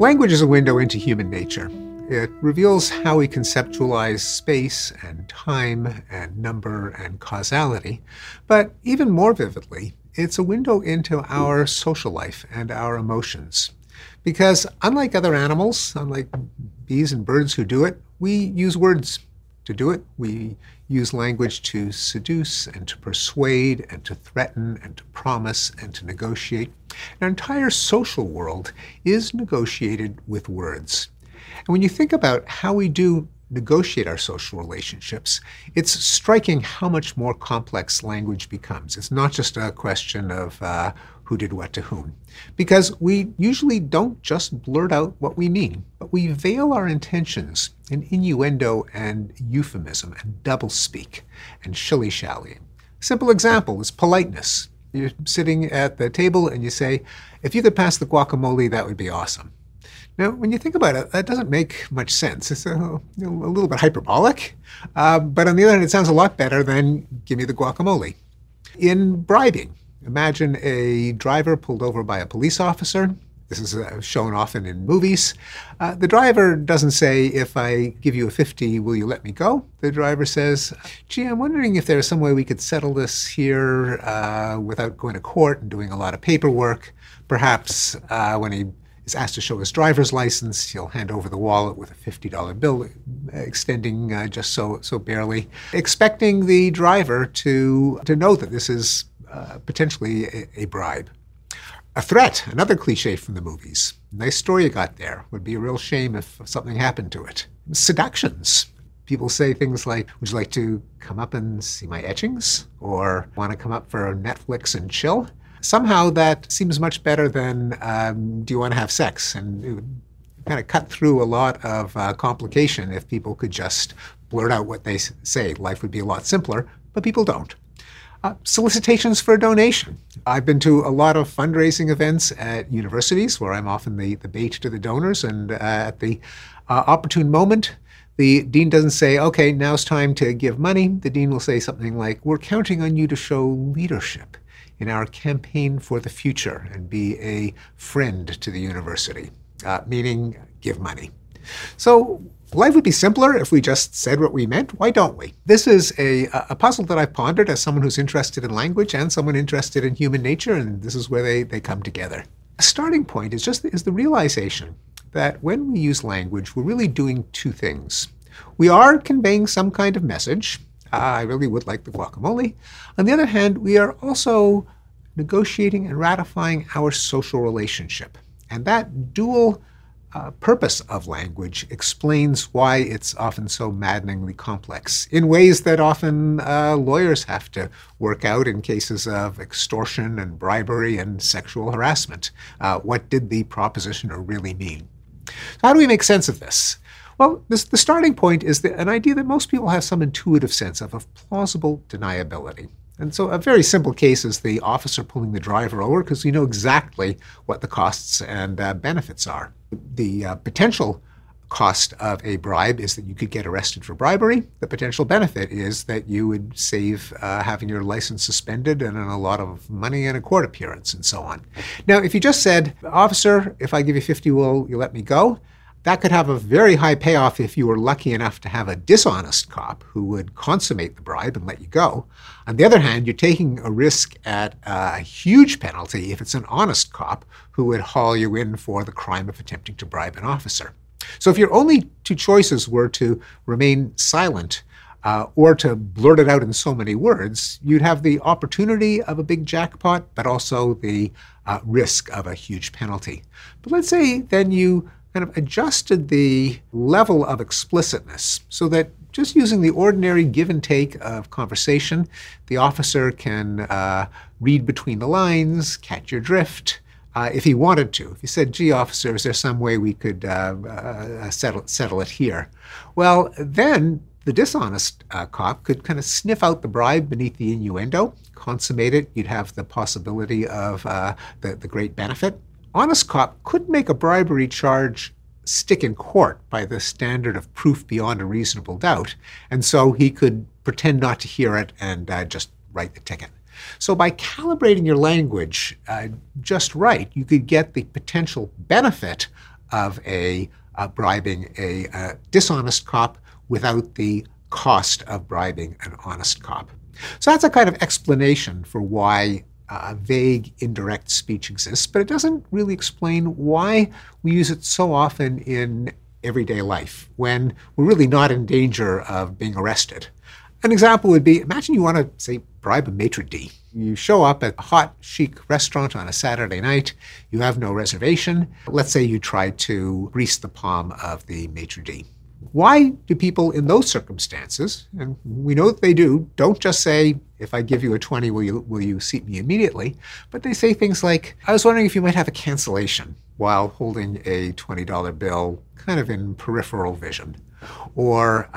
Language is a window into human nature. It reveals how we conceptualize space and time and number and causality. But even more vividly, it's a window into our social life and our emotions. Because unlike other animals, unlike bees and birds who do it, we use words to do it. We use language to seduce and to persuade and to threaten and to promise and to negotiate. Our entire social world is negotiated with words. And when you think about how we do negotiate our social relationships, it's striking how much more complex language becomes. It's not just a question of who did what to whom, because we usually don't just blurt out what we mean, but we veil our intentions in innuendo and euphemism and doublespeak and shilly-shallying. Simple example is politeness. You're sitting at the table and you say, "If you could pass the guacamole, that would be awesome." Now, when you think about it, that doesn't make much sense. It's a little bit hyperbolic, but on the other hand, it sounds a lot better than "give me the guacamole." In bribing, imagine a driver pulled over by a police officer. This is shown often in movies. The driver doesn't say, "If I give you a 50, will you let me go?" The driver says, "Gee, I'm wondering if there's some way we could settle this here without going to court and doing a lot of paperwork. Perhaps when he is asked to show his driver's license, he'll hand over the wallet with a $50 bill extending just so barely," expecting the driver to know that this is potentially a bribe. A threat, another cliche from the movies. "Nice story you got there. Would be a real shame if something happened to it." Seductions. People say things like, "Would you like to come up and see my etchings?" or "Want to come up for Netflix and chill?" Somehow that seems much better than "do you want to have sex?" And it would kind of cut through a lot of complication if people could just blurt out what they say. Life would be a lot simpler, but people don't. Solicitations for a donation. I've been to a lot of fundraising events at universities where I'm often the bait to the donors, and at the opportune moment, the dean doesn't say, "Okay, now it's time to give money." The dean will say something like, "We're counting on you to show leadership in our campaign for the future and be a friend to the university," meaning give money. So life would be simpler if we just said what we meant. Why don't we? This is a puzzle that I've pondered as someone who's interested in language and someone interested in human nature, and this is where they come together. A starting point is the realization that when we use language, we're really doing two things. We are conveying some kind of message. I really would like the guacamole. On the other hand, we are also negotiating and ratifying our social relationship. And that dual purpose of language explains why it's often so maddeningly complex in ways that often lawyers have to work out in cases of extortion and bribery and sexual harassment. What did the propositioner really mean? So how do we make sense of this? Well, the starting point is an idea that most people have some intuitive sense of plausible deniability. And so a very simple case is the officer pulling the driver over because we know exactly what the costs and benefits are. The potential cost of a bribe is that you could get arrested for bribery. The potential benefit is that you would save having your license suspended and a lot of money and a court appearance and so on. Now, if you just said, "Officer, if I give you 50, will you let me go?" that could have a very high payoff if you were lucky enough to have a dishonest cop who would consummate the bribe and let you go. On the other hand, you're taking a risk at a huge penalty if it's an honest cop who would haul you in for the crime of attempting to bribe an officer. So if your only two choices were to remain silent or to blurt it out in so many words, you'd have the opportunity of a big jackpot, but also the risk of a huge penalty. But let's say then you kind of adjusted the level of explicitness so that just using the ordinary give and take of conversation, the officer can read between the lines, catch your drift, if he wanted to. If he said, "Gee, officer, is there some way we could settle it here?" Well, then the dishonest cop could kind of sniff out the bribe beneath the innuendo, consummate it. You'd have the possibility of the great benefit. Honest cop could make a bribery charge stick in court by the standard of proof beyond a reasonable doubt, and so he could pretend not to hear it and just write the ticket. So by calibrating your language just right, you could get the potential benefit of bribing a dishonest cop without the cost of bribing an honest cop. So that's a kind of explanation for why vague indirect speech exists, but it doesn't really explain why we use it so often in everyday life when we're really not in danger of being arrested. An example would be, imagine you want to, say, bribe a maitre d'. You show up at a hot, chic restaurant on a Saturday night. You have no reservation. Let's say you try to grease the palm of the maitre d'. Why do people in those circumstances, and we know that they do, don't just say, if I give you a 20, will you seat me immediately? But they say things like, I was wondering if you might have a cancellation, while holding a $20 bill kind of in peripheral vision. Or,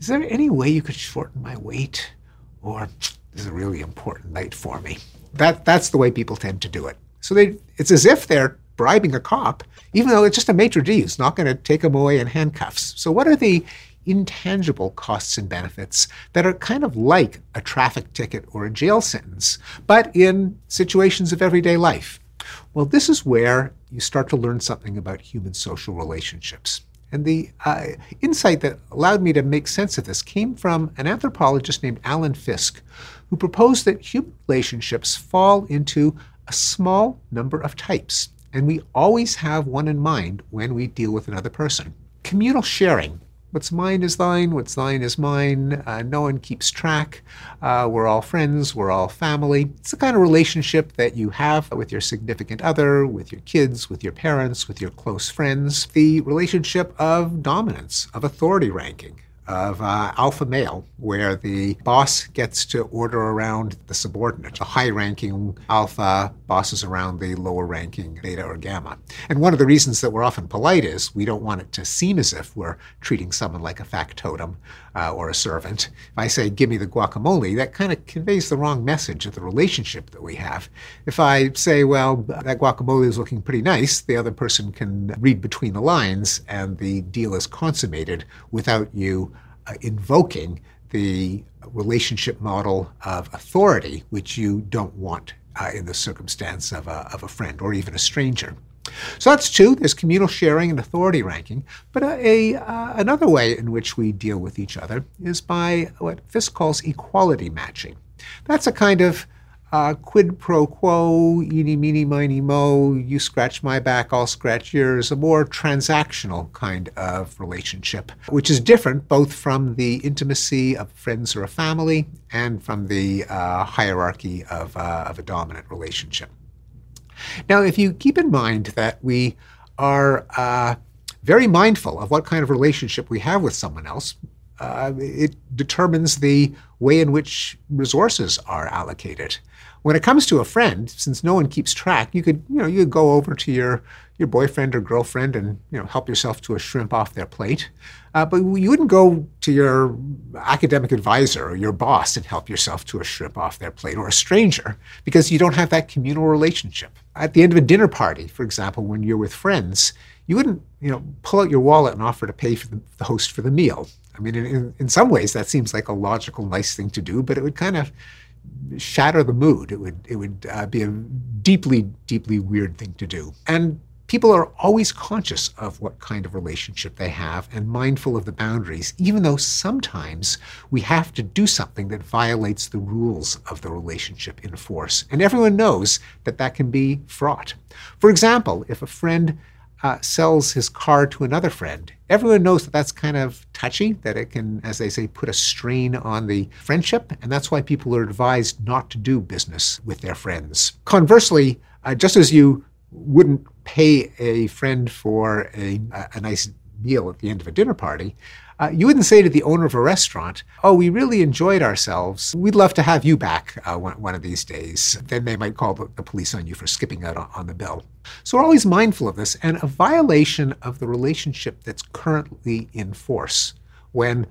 is there any way you could shorten my wait? Or, this is a really important night for me. That's the way people tend to do it. So it's as if they're bribing a cop, even though it's just a maitre d' who's not going to take him away in handcuffs. So what are the intangible costs and benefits that are kind of like a traffic ticket or a jail sentence, but in situations of everyday life? Well, this is where you start to learn something about human social relationships. And the insight that allowed me to make sense of this came from an anthropologist named Alan Fiske, who proposed that human relationships fall into a small number of types, and we always have one in mind when we deal with another person. Communal sharing. What's mine is thine, what's thine is mine, no one keeps track, we're all friends, we're all family. It's the kind of relationship that you have with your significant other, with your kids, with your parents, with your close friends. The relationship of dominance, of authority ranking, of alpha male, where the boss gets to order around the subordinate, the high-ranking alpha bosses around the lower-ranking beta or gamma. And one of the reasons that we're often polite is we don't want it to seem as if we're treating someone like a factotum or a servant. If I say, give me the guacamole, that kind of conveys the wrong message of the relationship that we have. If I say, well, that guacamole is looking pretty nice, the other person can read between the lines and the deal is consummated without you invoking the relationship model of authority, which you don't want in the circumstance of a friend or even a stranger. So that's two. There's communal sharing and authority ranking. But another way in which we deal with each other is by what Fiske calls equality matching. That's a kind of quid pro quo, eeny, meeny, miny, mo, you scratch my back, I'll scratch yours, a more transactional kind of relationship, which is different both from the intimacy of friends or a family and from the hierarchy of a dominant relationship. Now, if you keep in mind that we are very mindful of what kind of relationship we have with someone else, it determines the way in which resources are allocated. When it comes to a friend, since no one keeps track, you could go over to your boyfriend or girlfriend and help yourself to a shrimp off their plate, but you wouldn't go to your academic advisor or your boss and help yourself to a shrimp off their plate, or a stranger, because you don't have that communal relationship. At the end of a dinner party, for example, when you're with friends, you wouldn't pull out your wallet and offer to pay for the host for the meal. I mean, in some ways, that seems like a logical, nice thing to do, but it would kind of shatter the mood. It would be a deeply, deeply weird thing to do. And people are always conscious of what kind of relationship they have and mindful of the boundaries, even though sometimes we have to do something that violates the rules of the relationship in force. And everyone knows that that can be fraught. For example, if a friend sells his car to another friend, everyone knows that that's kind of touchy, that it can, as they say, put a strain on the friendship, and that's why people are advised not to do business with their friends. Conversely, just as you wouldn't pay a friend for a nice meal at the end of a dinner party, you wouldn't say to the owner of a restaurant, oh, we really enjoyed ourselves. We'd love to have you back one of these days. Then they might call the police on you for skipping out on the bill. So we're always mindful of this, and a violation of the relationship that's currently in force when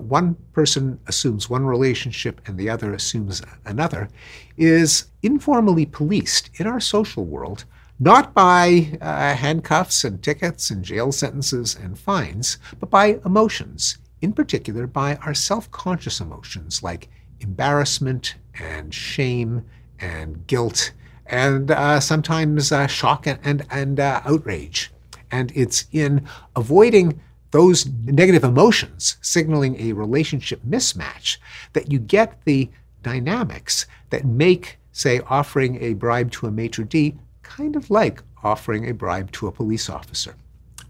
one person assumes one relationship and the other assumes another is informally policed in our social world, not by handcuffs and tickets and jail sentences and fines, but by emotions, in particular by our self-conscious emotions like embarrassment and shame and guilt and sometimes shock and outrage. And it's in avoiding those negative emotions signaling a relationship mismatch that you get the dynamics that make, say, offering a bribe to a maitre d' kind of like offering a bribe to a police officer.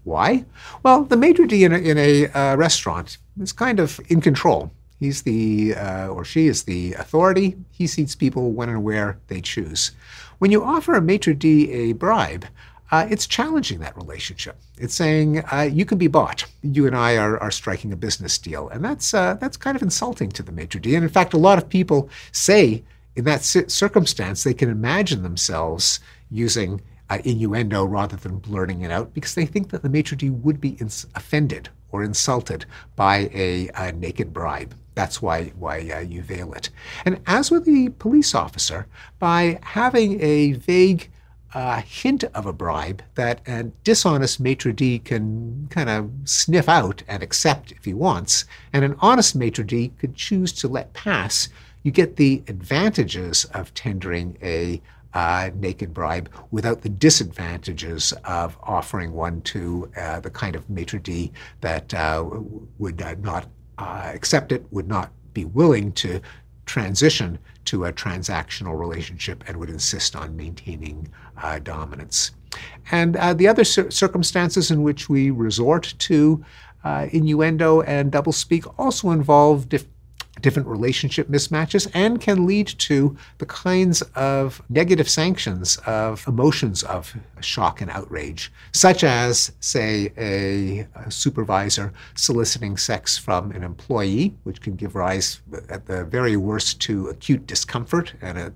Why? Well, the maitre d' in a restaurant is kind of in control. He's the, or she is the authority. He seats people when and where they choose. When you offer a maitre d' a bribe, it's challenging that relationship. It's saying, you can be bought. You and I are striking a business deal. And that's kind of insulting to the maitre d'. And in fact, a lot of people say in that circumstance, they can imagine themselves using innuendo rather than blurting it out because they think that the maitre d' would be offended or insulted by a naked bribe. That's why you veil it. And as with the police officer, by having a vague hint of a bribe that a dishonest maitre d' can kind of sniff out and accept if he wants, and an honest maitre d' could choose to let pass, you get the advantages of tendering a naked bribe without the disadvantages of offering one to the kind of maitre d' that would not accept it, would not be willing to transition to a transactional relationship and would insist on maintaining dominance. And the other circumstances in which we resort to innuendo and doublespeak also involve different relationship mismatches and can lead to the kinds of negative sanctions of emotions of shock and outrage, such as, say, a supervisor soliciting sex from an employee, which can give rise at the very worst to acute discomfort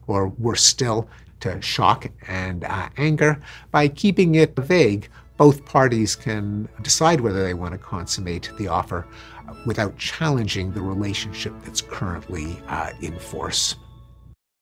or worse still, to shock and anger. By keeping it vague, both parties can decide whether they want to consummate the offer without challenging the relationship that's currently in force.